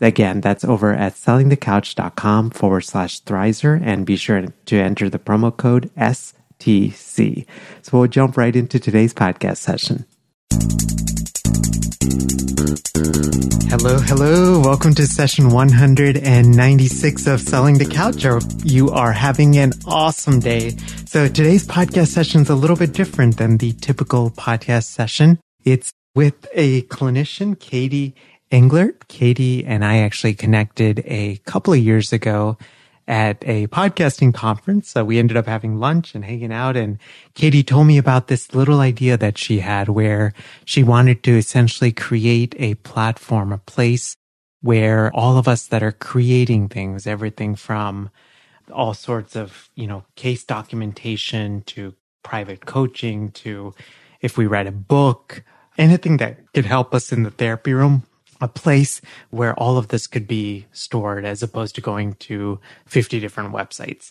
Again, that's over at sellingthecouch.com/Thrizer, and be sure to enter the promo code STC. So we'll jump right into today's podcast session. Hello. Welcome to session 196 of Selling the Couch. You are having an awesome day. So today's podcast session is a little bit different than the typical podcast session. It's with a clinician, Katie Englert. Katie and I actually connected a couple of years ago at a podcasting conference. So we ended up having lunch and hanging out. And Katie told me about this little idea that she had where she wanted to essentially create a platform, a place where all of us that are creating things, everything from all sorts of, case documentation to private coaching to if we write a book, anything that could help us in the therapy room, a place where all of this could be stored as opposed to going to 50 different websites.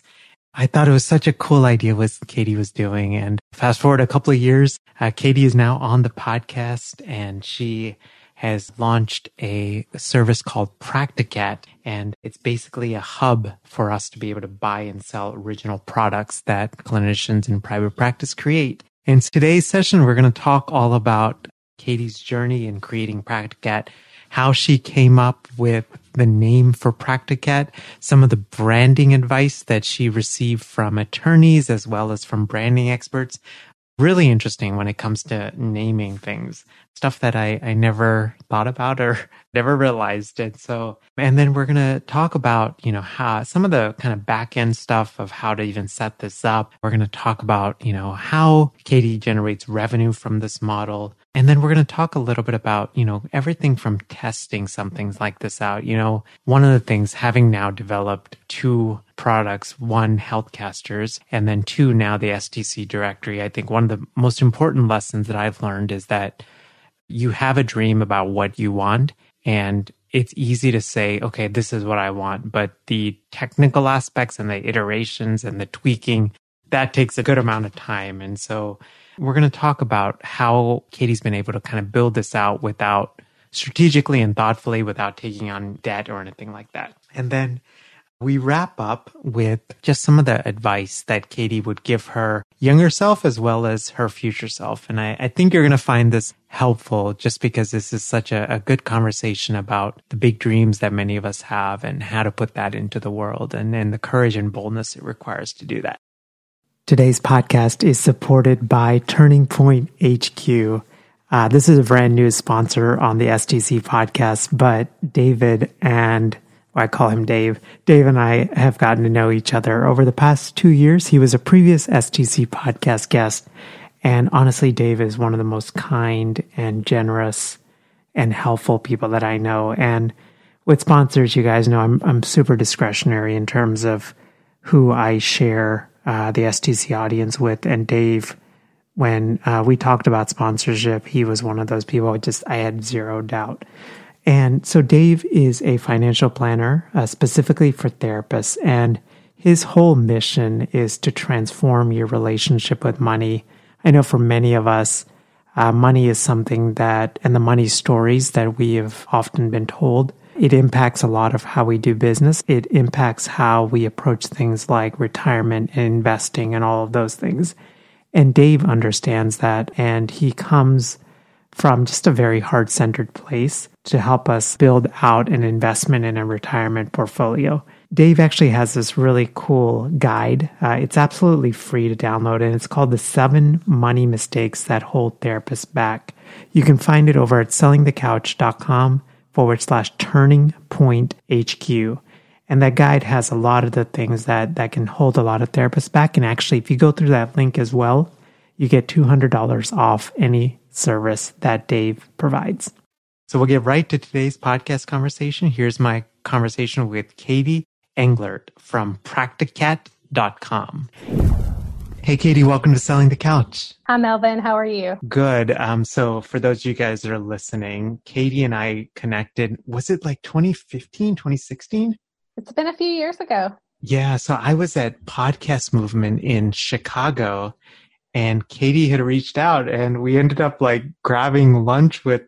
I thought it was such a cool idea what Katie was doing. And fast forward a couple of years, Katie is now on the podcast and she has launched a service called Practicat. And it's basically a hub for us to be able to buy and sell original products that clinicians in private practice create. In today's session, we're going to talk all about Katie's journey in creating Practicat, how she came up with the name for Practicat, some of the branding advice that she received from attorneys as well as from branding experts. Really interesting when it comes to naming things, stuff that I never thought about or never realized. And then we're going to talk about, how some of the kind of back end stuff of how to even set this up. We're going to talk about, how Katie generates revenue from this model. And then we're going to talk a little bit about, everything from testing some things like this out. One of the things, having now developed two products, one Healthcasters, and then two, now the STC directory, I think one of the most important lessons that I've learned is that you have a dream about what you want. And it's easy to say, okay, this is what I want. But the technical aspects and the iterations and the tweaking, that takes a good amount of time. And so we're going to talk about how Katie's been able to kind of build this out without strategically and thoughtfully, without taking on debt or anything like that. And then we wrap up with just some of the advice that Katie would give her younger self as well as her future self. And I think you're going to find this helpful just because this is such a good conversation about the big dreams that many of us have and how to put that into the world and the courage and boldness it requires to do that. Today's podcast is supported by Turning Point HQ. This is a brand new sponsor on the STC podcast, but David and, I call him Dave. Dave and I have gotten to know each other over the past 2 years. He was a previous STC podcast guest. And honestly, Dave is one of the most kind and generous and helpful people that I know. And with sponsors, you guys know I'm super discretionary in terms of who I share the STC audience with. And Dave, when we talked about sponsorship, he was one of those people. I had zero doubt. And so Dave is a financial planner specifically for therapists. And his whole mission is to transform your relationship with money. I know for many of us, money is something that, and the money stories that we have often been told, it impacts a lot of how we do business. It impacts how we approach things like retirement and investing and all of those things. And Dave understands that, and he comes from just a very heart-centered place to help us build out an investment and a retirement portfolio. Dave actually has this really cool guide. It's absolutely free to download, and it's called The 7 Money Mistakes That Hold Therapists Back. You can find it over at sellingthecouch.com/Turning Point HQ. And that guide has a lot of the things that can hold a lot of therapists back. And actually, if you go through that link as well, you get $200 off any service that Dave provides. So we'll get right to today's podcast conversation. Here's my conversation with Katie Englert from Practicat.com. Hey, Katie, welcome to Selling the Couch. Hi, Melvin. How are you? Good. So for those of you guys that are listening, Katie and I connected, was it like 2015, 2016? It's been a few years ago. Yeah. So I was at Podcast Movement in Chicago, and Katie had reached out, and we ended up like grabbing lunch with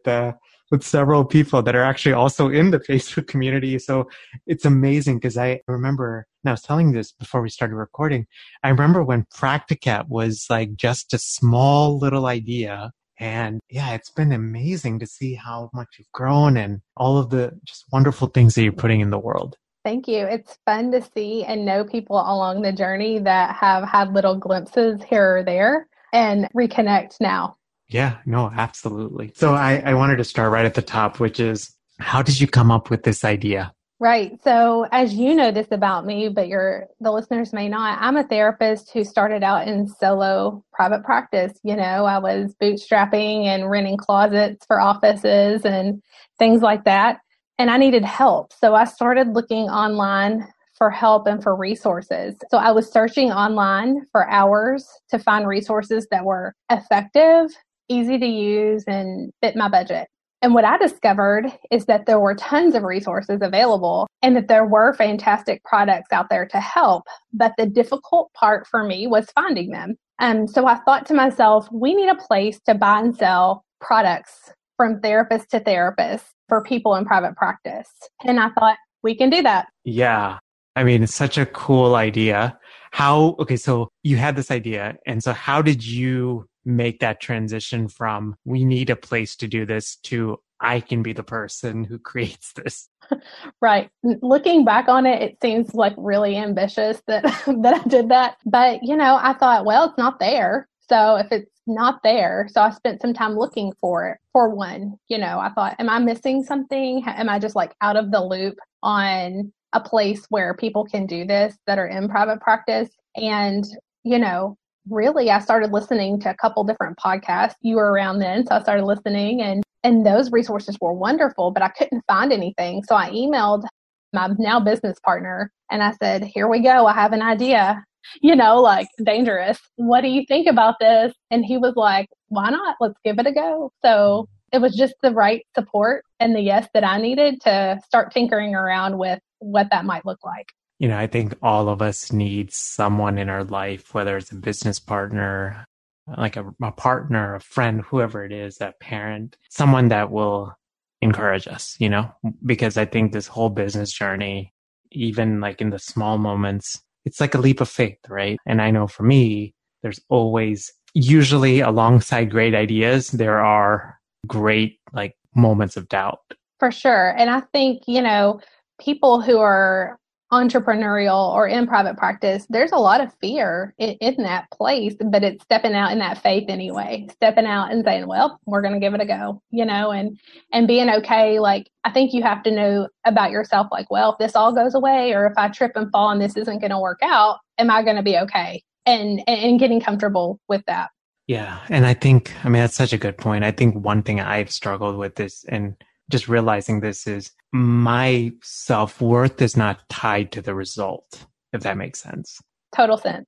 several people that are actually also in the Facebook community. So it's amazing because I remember, and I was telling this before we started recording, I remember when Practicat was like just a small little idea. And yeah, it's been amazing to see how much you've grown and all of the just wonderful things that you're putting in the world. Thank you. It's fun to see and know people along the journey that have had little glimpses here or there and reconnect now. Yeah, no, absolutely. So I wanted to start right at the top, which is, how did you come up with this idea? Right. So as you know this about me, but the listeners may not, I'm a therapist who started out in solo private practice. You know, I was bootstrapping and renting closets for offices and things like that. And I needed help. So I started looking online for help and for resources. So I was searching online for hours to find resources that were effective, easy to use, and fit my budget. And what I discovered is that there were tons of resources available and that there were fantastic products out there to help. But the difficult part for me was finding them. So I thought to myself, we need a place to buy and sell products from therapist to therapist for people in private practice. And I thought, we can do that. Yeah. I mean, it's such a cool idea. Okay, so you had this idea. And so how did you make that transition from we need a place to do this to I can be the person who creates this? Right. Looking back on it, it seems like really ambitious that I did that. But, you know, I thought, well, it's not there. So if it's not there, so I spent some time looking for it, for one, you know, I thought, am I missing something? Am I just like out of the loop on a place where people can do this that are in private practice? And, you know, really, I started listening to a couple different podcasts. You were around then, so I started listening, and those resources were wonderful, but I couldn't find anything. So I emailed my now business partner and I said, here we go. I have an idea. You know, like dangerous. What do you think about this? And he was like, why not? Let's give it a go. So it was just the right support and the yes that I needed to start tinkering around with what that might look like. You know, I think all of us need someone in our life, whether it's a business partner, like a partner, a friend, whoever it is, a parent, someone that will encourage us, you know, because I think this whole business journey, even like in the small moments, it's like a leap of faith, right? And I know for me, there's always, usually alongside great ideas, there are great like moments of doubt. For sure. And I think, you know, people who are entrepreneurial or in private practice, there's a lot of fear in that place, but it's stepping out in that faith anyway, stepping out and saying, well, we're going to give it a go, you know, and being okay. Like, I think you have to know about yourself, like, well, if this all goes away, or if I trip and fall and this isn't going to work out, am I going to be okay? And getting comfortable with that. Yeah. And I think, I mean, that's such a good point. I think one thing I've struggled with is, and just realizing this, is my self-worth is not tied to the result, if that makes sense. Total sense.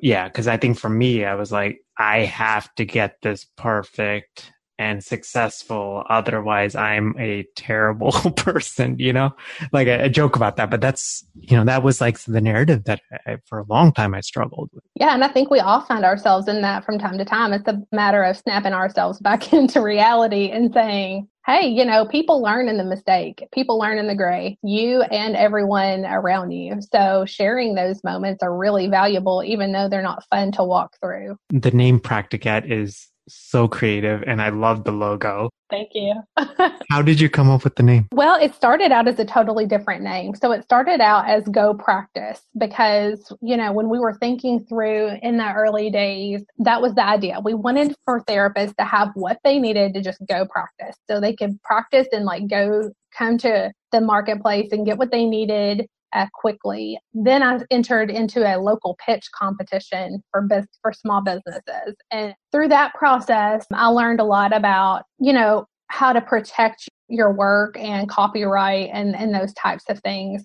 Yeah, because I think for me, I was like, I have to get this perfect and successful. Otherwise, I'm a terrible person, you know? Like I joke about that, but that's, you know, that was like the narrative that for a long time I struggled with. Yeah, and I think we all find ourselves in that from time to time. It's a matter of snapping ourselves back into reality and saying, hey, you know, people learn in the mistake. People learn in the gray, you and everyone around you. So sharing those moments are really valuable, even though they're not fun to walk through. The name Practicat is so creative, and I love the logo. Thank you. How did you come up with the name? Well, it started out as a totally different name. So it started out as Go Practice because, you know, when we were thinking through in the early days, that was the idea. We wanted for therapists to have what they needed to just go practice so they could practice and like go come to the marketplace and get what they needed quickly. Then I entered into a local pitch competition for small businesses. And through that process, I learned a lot about, you know, how to protect your work and copyright and those types of things.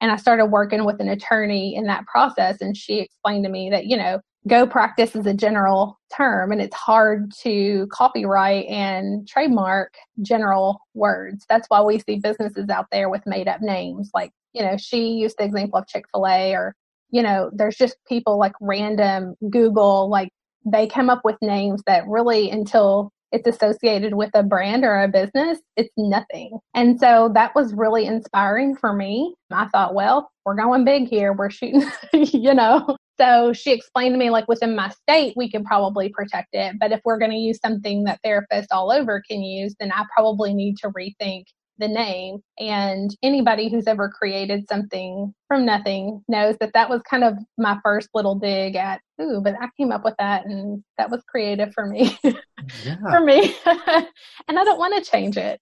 And I started working with an attorney in that process. And she explained to me that, you know, go practice is a general term and it's hard to copyright and trademark general words. That's why we see businesses out there with made up names. Like, you know, she used the example of Chick-fil-A or, you know, there's just people like random Google, like they come up with names that really until it's associated with a brand or a business, it's nothing. And so that was really inspiring for me. I thought, well, we're going big here. We're shooting, you know. So she explained to me, like within my state, we can probably protect it. But if we're going to use something that therapists all over can use, then I probably need to rethink the name. And anybody who's ever created something from nothing knows that that was kind of my first little dig at, ooh, but I came up with that and that was creative for me, and I don't want to change it.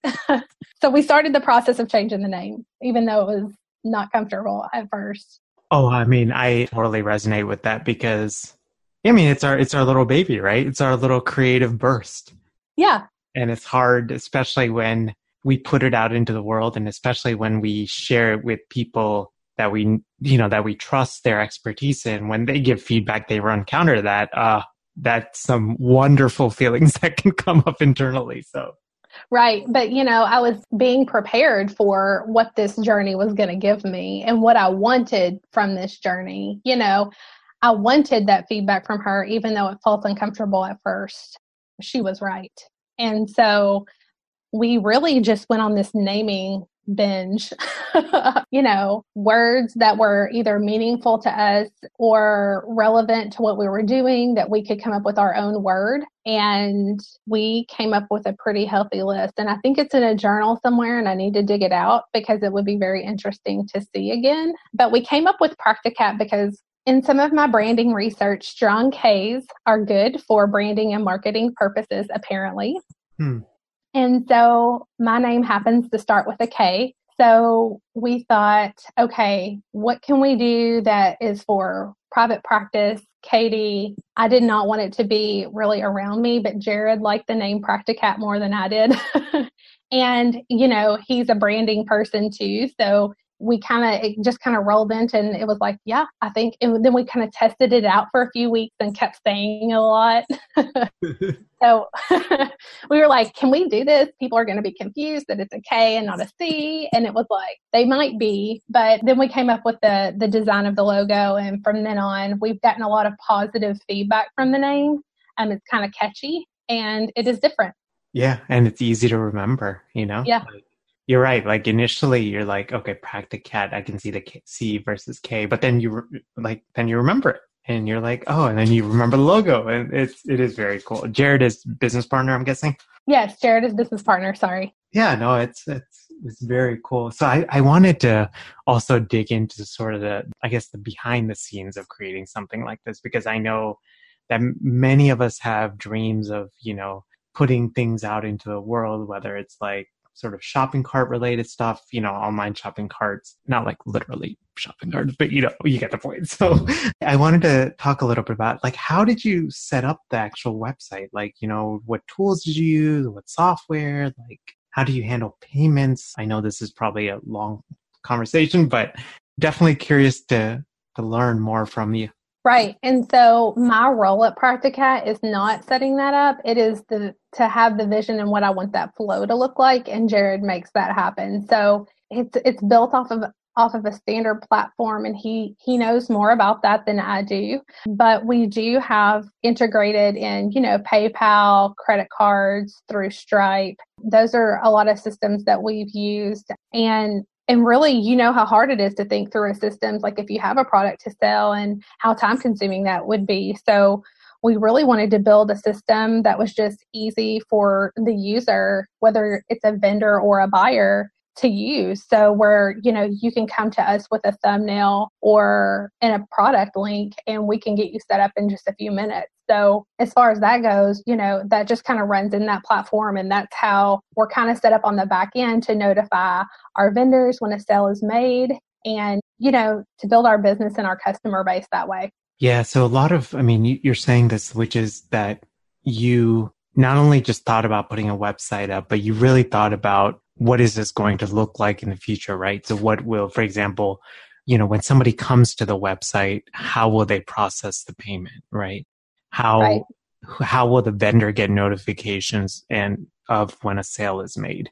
So we started the process of changing the name, even though it was not comfortable at first. Oh, I mean, I totally resonate with that because, I mean, it's our little baby, right? It's our little creative burst. Yeah. And it's hard, especially when we put it out into the world. And especially when we share it with people that we, you know, that we trust their expertise in, when they give feedback, they run counter to that. That's some wonderful feelings that can come up internally. So. Right. But, you know, I was being prepared for what this journey was going to give me and what I wanted from this journey. You know, I wanted that feedback from her, even though it felt uncomfortable at first. She was right. And so we really just went on this naming binge, you know, words that were either meaningful to us or relevant to what we were doing that we could come up with our own word. And we came up with a pretty healthy list. And I think it's in a journal somewhere and I need to dig it out because it would be very interesting to see again. But we came up with Practicat because in some of my branding research, strong Ks are good for branding and marketing purposes, apparently. And so my name happens to start with a K. So we thought, okay, what can we do that is for private practice? Katie, I did not want it to be really around me, but Jared liked the name Practicat more than I did. And, you know, he's a branding person too. So we it just rolled into and it was like, yeah, I think. And then we kind of tested it out for a few weeks and kept saying a lot. So we were like, can we do this? People are going to be confused that it's a K and not a C. And it was like, they might be. But then we came up with the design of the logo. And from then on, we've gotten a lot of positive feedback from the name. It's kind of catchy and it is different. Yeah. And it's easy to remember, you know? Yeah. You're right. Like initially you're like, okay, Practicat, I can see the C versus K, but then you remember it and you're like, oh, and then you remember the logo and it is very cool. Jared is business partner, I'm guessing. Yes. Jared is business partner. Sorry. Yeah, no, it's very cool. So I wanted to also dig into sort of the behind the scenes of creating something like this, because I know that many of us have dreams of, you know, putting things out into the world, whether it's like sort of shopping cart related stuff, you know, online shopping carts, not like literally shopping carts, but you know, you get the point. So I wanted to talk a little bit about like, how did you set up the actual website? Like, you know, what tools did you use? What software? Like, how do you handle payments? I know this is probably a long conversation, but definitely curious to learn more from you. Right. And so my role at Practicat is not setting that up. It is to have the vision and what I want that flow to look like. And Jared makes that happen. So it's built off of a standard platform. And he knows more about that than I do. But we do have integrated in, you know, PayPal, credit cards through Stripe. Those are a lot of systems that we've used. And really, you know how hard it is to think through systems, like if you have a product to sell and how time consuming that would be. So we really wanted to build a system that was just easy for the user, whether it's a vendor or a buyer, to use. So where, you know, you can come to us with a thumbnail or in a product link, and we can get you set up in just a few minutes. So as far as that goes, you know, that just kind of runs in that platform. And that's how we're kind of set up on the back end to notify our vendors when a sale is made and, you know, to build our business and our customer base that way. Yeah. So a lot of, I mean, you're saying this, which is that you not only just thought about putting a website up, but you really thought about what is this going to look like in the future, right? So what will, for example, you know, when somebody comes to the website, how will they process the payment, right? How will the vendor get notifications and of when a sale is made?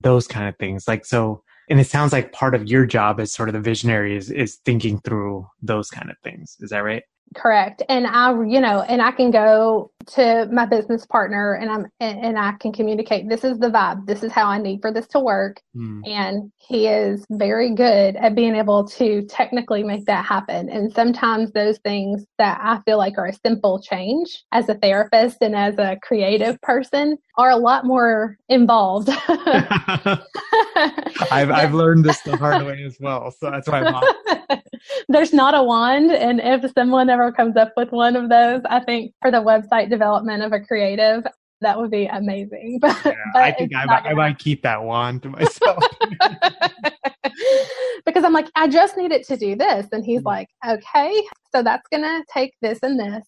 Those kind of things. Like, so, and it sounds like part of your job as sort of the visionary is thinking through those kind of things. Is that right? Correct. And I can go to my business partner and I can communicate, this is the vibe. This is how I need for this to work. Mm. And he is very good at being able to technically make that happen. And sometimes those things that I feel like are a simple change as a therapist and as a creative person are a lot more involved. I've learned this the hard way as well. So that's why there's not a wand. And if someone ever comes up with one of those, I think for the website development of a creative, that would be amazing. But I think I might keep that wand to myself. Because I'm like, I just need it to do this. And he's like, okay, so that's going to take this and this.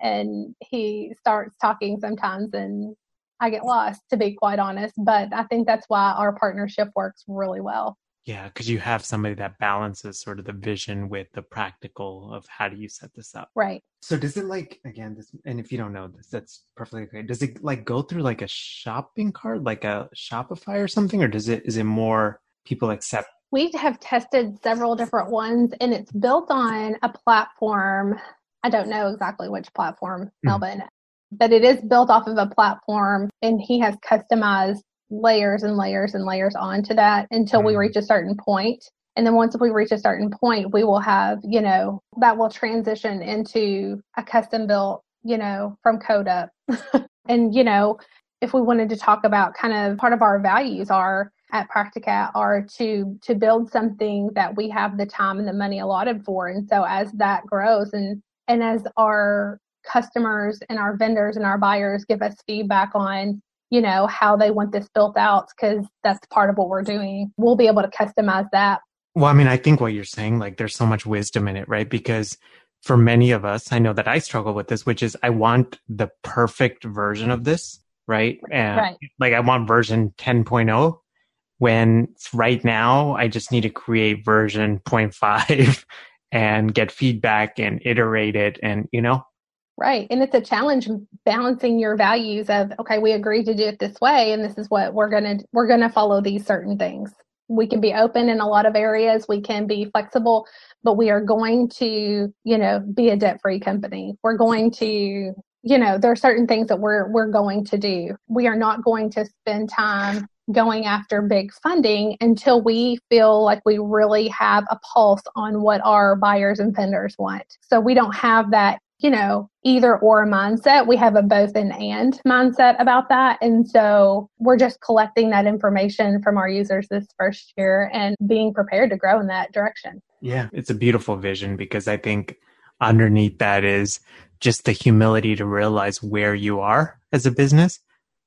And he starts talking sometimes and I get lost, to be quite honest. But I think that's why our partnership works really well. Yeah, because you have somebody that balances sort of the vision with the practical of how do you set this up. Right. So does it and if you don't know this, that's perfectly okay. Does it go through a shopping cart, like a Shopify or something? Or is it more people accept? We have tested several different ones and it's built on a platform. I don't know exactly which platform, Melvin, but it is built off of a platform and he has customized layers and layers and layers onto that until we reach a certain point. And then once we reach a certain point, we will have, you know, that will transition into a custom built, you know, from code up. And, you know, if we wanted to talk about kind of part of our values are at Practicat are to build something that we have the time and the money allotted for. And so as that grows and as our customers and our vendors and our buyers give us feedback on, you know, how they want this built out, because that's part of what we're doing. We'll be able to customize that. Well, I mean, I think what you're saying, there's so much wisdom in it, right? Because for many of us, I know that I struggle with this, which is I want the perfect version of this, right? And I want version 10.0 when right now I just need to create version 0.5 and get feedback and iterate it and, you know. Right. And it's a challenge balancing your values of, okay, we agreed to do it this way. And this is what we're going to follow these certain things. We can be open in a lot of areas. We can be flexible, but we are going to, you know, be a debt-free company. We're going to, you know, there are certain things that we're going to do. We are not going to spend time going after big funding until we feel like we really have a pulse on what our buyers and vendors want. So we don't have that, you know, either or mindset. We have a both and mindset about that. And so we're just collecting that information from our users this first year and being prepared to grow in that direction. Yeah, it's a beautiful vision because I think underneath that is just the humility to realize where you are as a business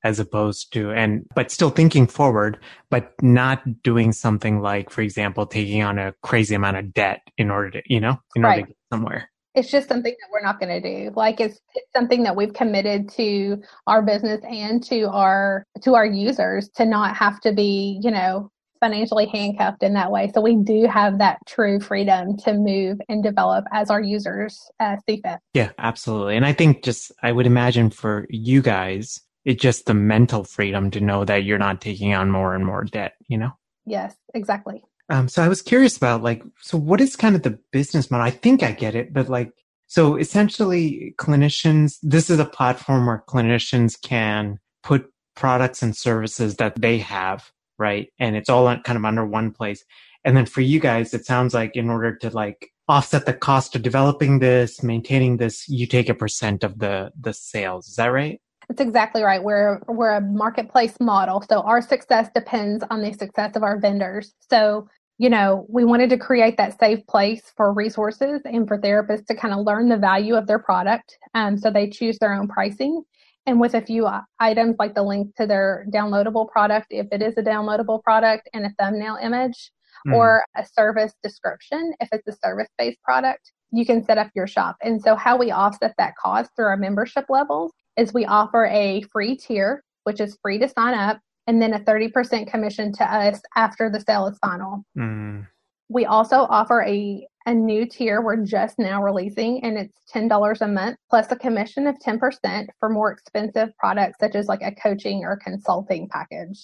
as opposed to, but still thinking forward, but not doing something like, for example, taking on a crazy amount of debt in order to, you know, in order to get somewhere. It's just something that we're not going to do. It's something that we've committed to our business and to our users to not have to be, you know, financially handcuffed in that way. So we do have that true freedom to move and develop as our users see fit. Yeah, absolutely. And I think I would imagine for you guys, it's just the mental freedom to know that you're not taking on more and more debt, you know? Yes, exactly. So I was curious about so what is kind of the business model? I think I get it, but so essentially clinicians, this is a platform where clinicians can put products and services that they have, right? And it's all kind of under one place. And then for you guys, it sounds like in order to offset the cost of developing this, maintaining this, you take a percent of the sales. Is that right? That's exactly right. We're a marketplace model. So our success depends on the success of our vendors. So, you know, we wanted to create that safe place for resources and for therapists to kind of learn the value of their product. So they choose their own pricing. And with a few items like the link to their downloadable product, if it is a downloadable product, and a thumbnail image or a service description, if it's a service-based product, you can set up your shop. And so how we offset that cost through our membership levels is we offer a free tier, which is free to sign up, and then a 30% commission to us after the sale is final. Mm. We also offer a new tier we're just now releasing, and it's $10 a month plus a commission of 10% for more expensive products such as like a coaching or consulting package.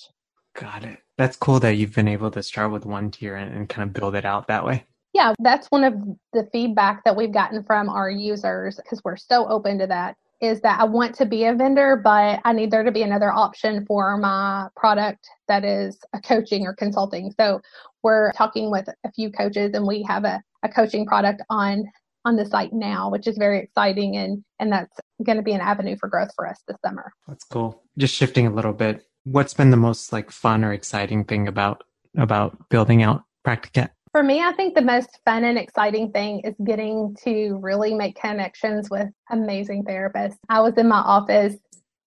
Got it. That's cool that you've been able to start with one tier and kind of build it out that way. Yeah, that's one of the feedback that we've gotten from our users, because we're so open to that, is that I want to be a vendor, but I need there to be another option for my product that is a coaching or consulting. So we're talking with a few coaches, and we have a coaching product on the site now, which is very exciting. And that's going to be an avenue for growth for us this summer. That's cool. Just shifting a little bit, what's been the most like fun or exciting thing about building out Practicat? For me, I think the most fun and exciting thing is getting to really make connections with amazing therapists. I was in my office,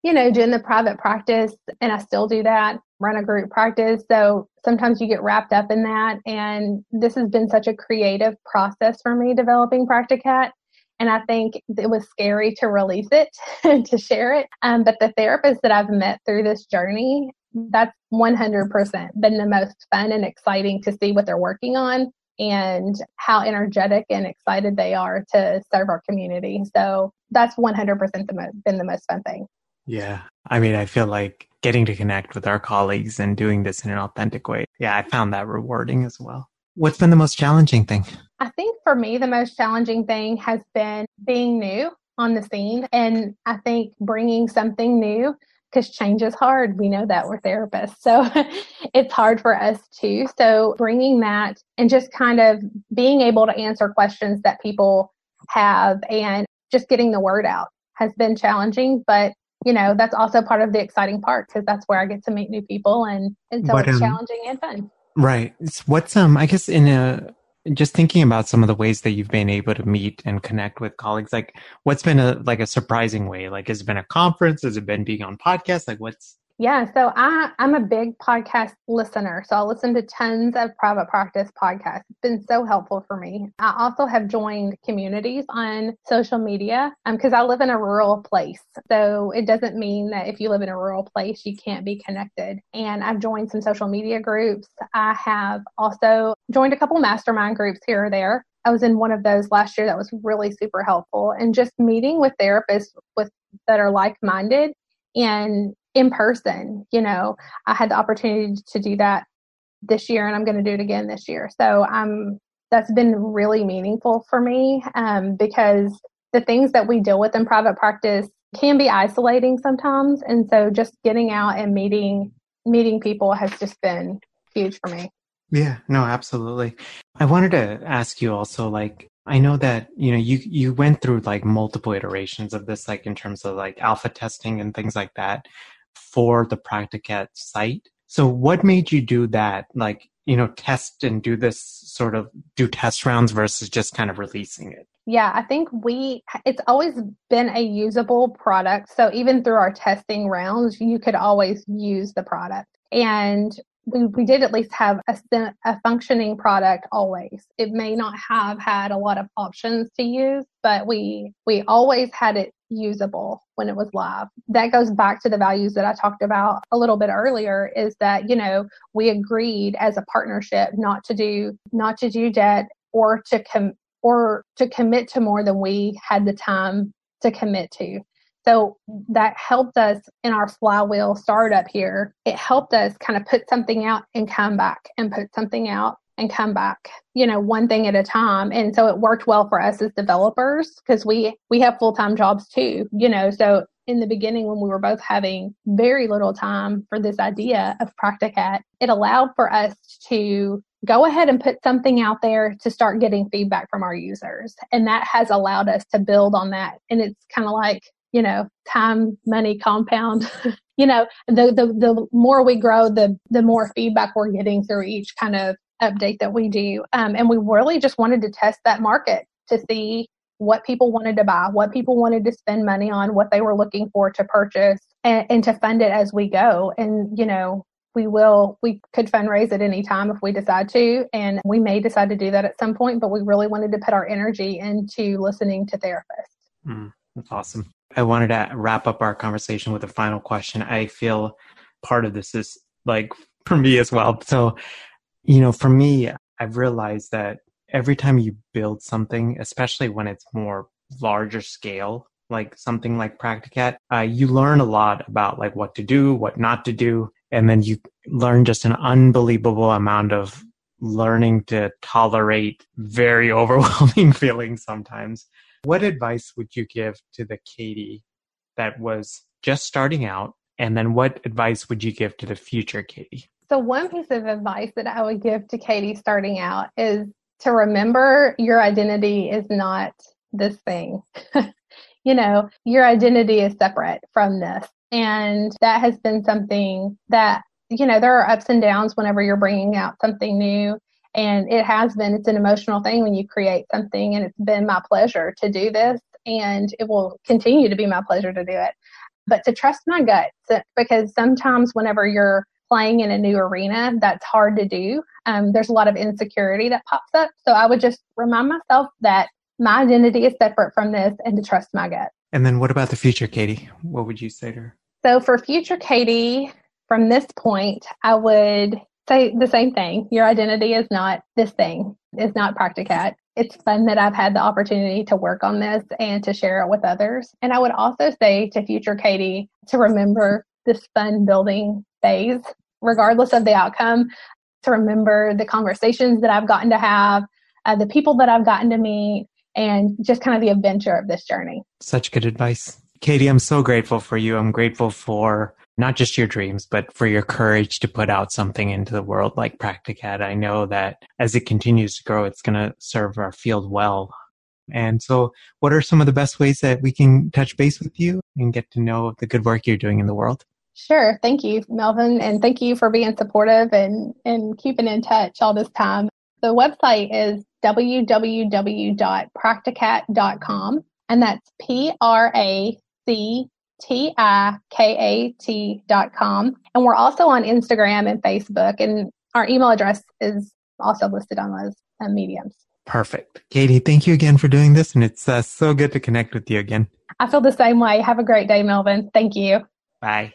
you know, doing the private practice, and I still do that, run a group practice. So sometimes you get wrapped up in that. And this has been such a creative process for me developing Practicat. And I think it was scary to release it and to share it. But the therapists that I've met through this journey, that's 100% been the most fun and exciting to see what they're working on and how energetic and excited they are to serve our community. So that's 100% been the most fun thing. Yeah. I mean, I feel like getting to connect with our colleagues and doing this in an authentic way. Yeah, I found that rewarding as well. What's been the most challenging thing? I think for me, the most challenging thing has been being new on the scene. And I think bringing something new, because change is hard. We know that, we're therapists. So it's hard for us too. So bringing that and just kind of being able to answer questions that people have and just getting the word out has been challenging. But, you know, that's also part of the exciting part, because that's where I get to meet new people. And so it's challenging and fun. Right. What's, I guess just thinking about some of the ways that you've been able to meet and connect with colleagues, like what's been a surprising way? Like, has it been a conference? Has it been being on podcasts? Like what's... Yeah. So I'm a big podcast listener. So I listen to tons of private practice podcasts. It's been so helpful for me. I also have joined communities on social media because I live in a rural place. So it doesn't mean that if you live in a rural place, you can't be connected. And I've joined some social media groups. I have also joined a couple mastermind groups here or there. I was in one of those last year that was really super helpful. And just meeting with therapists that are like-minded and in person, you know, I had the opportunity to do that this year, and I'm going to do it again this year. So that's been really meaningful for me because the things that we deal with in private practice can be isolating sometimes. And so just getting out and meeting people has just been huge for me. Yeah, no, absolutely. I wanted to ask you also, like, I know that, you know, you went through like multiple iterations of this, like in terms of like alpha testing and things like that for the Practicat site. So what made you do that? Like, you know, test and do this sort of do test rounds versus just kind of releasing it? Yeah, I think it's always been a usable product. So even through our testing rounds, you could always use the product. And we did at least have a functioning product always. It may not have had a lot of options to use, but we always had it usable when it was live. That goes back to the values that I talked about a little bit earlier, is that, you know, we agreed as a partnership not to do debt or to commit to more than we had the time to commit to. So that helped us in our flywheel startup here. It helped us kind of put something out and come back and put something out and come back, you know, one thing at a time. And so it worked well for us as developers, because we have full-time jobs too, you know. So in the beginning, when we were both having very little time for this idea of Practicat, it allowed for us to go ahead and put something out there to start getting feedback from our users. And that has allowed us to build on that. And it's kind of like, you know, time, money, compound. You know, the more we grow, the more feedback we're getting through each kind of update that we do. And we really just wanted to test that market to see what people wanted to buy, what people wanted to spend money on, what they were looking for to purchase, and to fund it as we go. And, you know, we could fundraise at any time if we decide to, and we may decide to do that at some point, but we really wanted to put our energy into listening to therapists. That's awesome. I wanted to wrap up our conversation with a final question. I feel part of this is like for me as well. So, you know, for me, I've realized that every time you build something, especially when it's more larger scale, like something like Practicat, you learn a lot about like what to do, what not to do. And then you learn just an unbelievable amount of learning to tolerate very overwhelming feelings sometimes. What advice would you give to the Katie that was just starting out? And then what advice would you give to the future Katie? So one piece of advice that I would give to Katie starting out is to remember your identity is not this thing. You know, your identity is separate from this. And that has been something that, you know, there are ups and downs whenever you're bringing out something new. And it's an emotional thing when you create something, and it's been my pleasure to do this, and it will continue to be my pleasure to do it. But to trust my gut, because sometimes whenever you're playing in a new arena, that's hard to do. There's a lot of insecurity that pops up. So I would just remind myself that my identity is separate from this, and to trust my gut. And then what about the future Katie? What would you say to her? So for future Katie, from this point, I would say the same thing. Your identity is not this thing. It's not Practicat. It's fun that I've had the opportunity to work on this and to share it with others. And I would also say to future Katie to remember this fun building phase, regardless of the outcome, to remember the conversations that I've gotten to have, the people that I've gotten to meet, and just kind of the adventure of this journey. Such good advice. Katie, I'm so grateful for you. I'm grateful for not just your dreams, but for your courage to put out something into the world like Practicat. I know that as it continues to grow, it's going to serve our field well. And so what are some of the best ways that we can touch base with you and get to know the good work you're doing in the world? Sure. Thank you, Melvin. And thank you for being supportive and keeping in touch all this time. The website is www.practicat.com, and that's PRACTIKAT.com. And we're also on Instagram and Facebook, and our email address is also listed on those mediums. Perfect. Katie, thank you again for doing this, and it's so good to connect with you again. I feel the same way. Have a great day, Melvin. Thank you. Bye.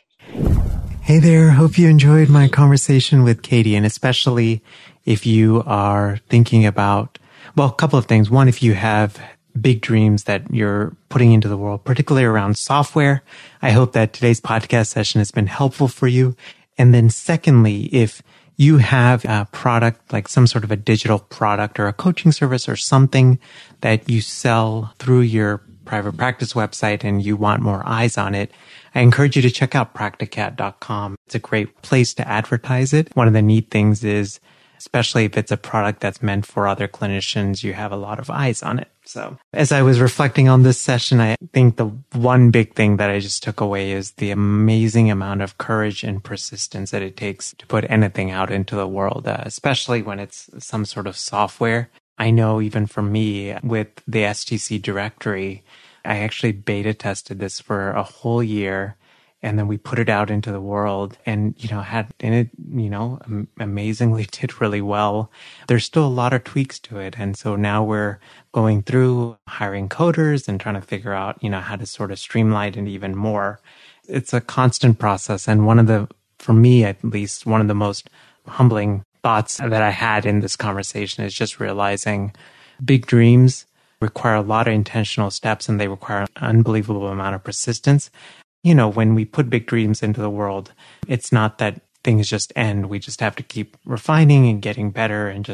Hey there. Hope you enjoyed my conversation with Katie, and especially if you are thinking about, well, a couple of things. One, if you have big dreams that you're putting into the world, particularly around software, I hope that today's podcast session has been helpful for you. And then secondly, if you have a product, like some sort of a digital product or a coaching service or something that you sell through your private practice website and you want more eyes on it, I encourage you to check out Practicat.com. It's a great place to advertise it. One of the neat things is, especially if it's a product that's meant for other clinicians, you have a lot of eyes on it. So as I was reflecting on this session, I think the one big thing that I just took away is the amazing amount of courage and persistence that it takes to put anything out into the world, especially when it's some sort of software. I know even for me with the STC directory, I actually beta tested this for a whole year. And then we put it out into the world and, you know, amazingly did really well. There's still a lot of tweaks to it. And so now we're going through hiring coders and trying to figure out, you know, how to sort of streamline it even more. It's a constant process. And for me at least, one of the most humbling thoughts that I had in this conversation is just realizing big dreams require a lot of intentional steps, and they require an unbelievable amount of persistence. You know, when we put big dreams into the world, it's not that things just end. We just have to keep refining and getting better. And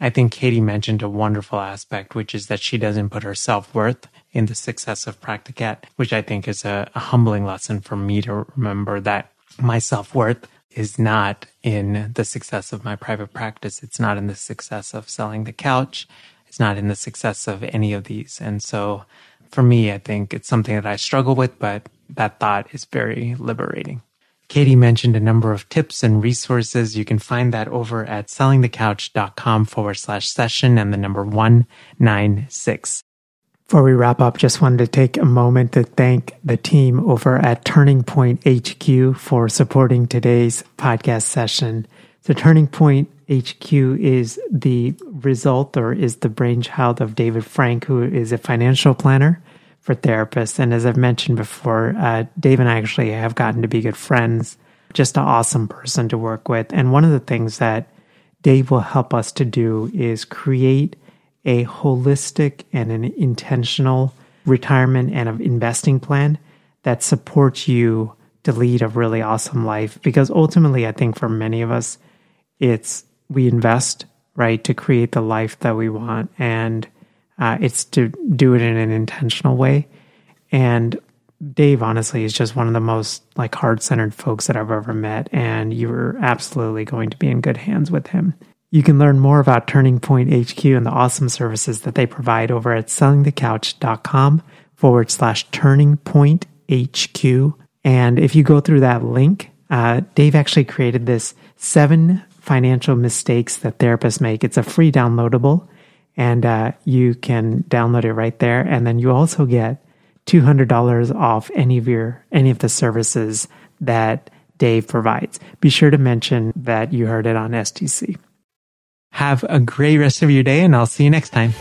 I think Katie mentioned a wonderful aspect, which is that she doesn't put her self-worth in the success of Practicat, which I think is a humbling lesson for me to remember that my self-worth is not in the success of my private practice. It's not in the success of selling the couch. It's not in the success of any of these. And so for me, I think it's something that I struggle with, but that thought is very liberating. Katie mentioned a number of tips and resources. You can find that over at sellingthecouch.com/session and the number 196. Before we wrap up, just wanted to take a moment to thank the team over at Turning Point HQ for supporting today's podcast session. So Turning Point HQ is the result or is the brainchild of David Frank, who is a financial planner for therapists. And as I've mentioned before, Dave and I actually have gotten to be good friends, just an awesome person to work with. And one of the things that Dave will help us to do is create a holistic and an intentional retirement and an investing plan that supports you to lead a really awesome life. Because ultimately, I think for many of us, it's we invest, right, to create the life that we want. And it's to do it in an intentional way. And Dave, honestly, is just one of the most like heart-centered folks that I've ever met. And you're absolutely going to be in good hands with him. You can learn more about Turning Point HQ and the awesome services that they provide over at sellingthecouch.com/Turning Point HQ. And if you go through that link, Dave actually created this 7 financial mistakes that therapists make. It's a free downloadable, and you can download it right there. And then you also get $200 off any of the services that Dave provides. Be sure to mention that you heard it on STC. Have a great rest of your day, and I'll see you next time.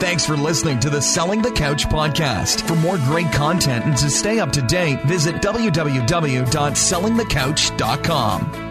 Thanks for listening to the Selling the Couch podcast. For more great content and to stay up to date, visit www.sellingthecouch.com.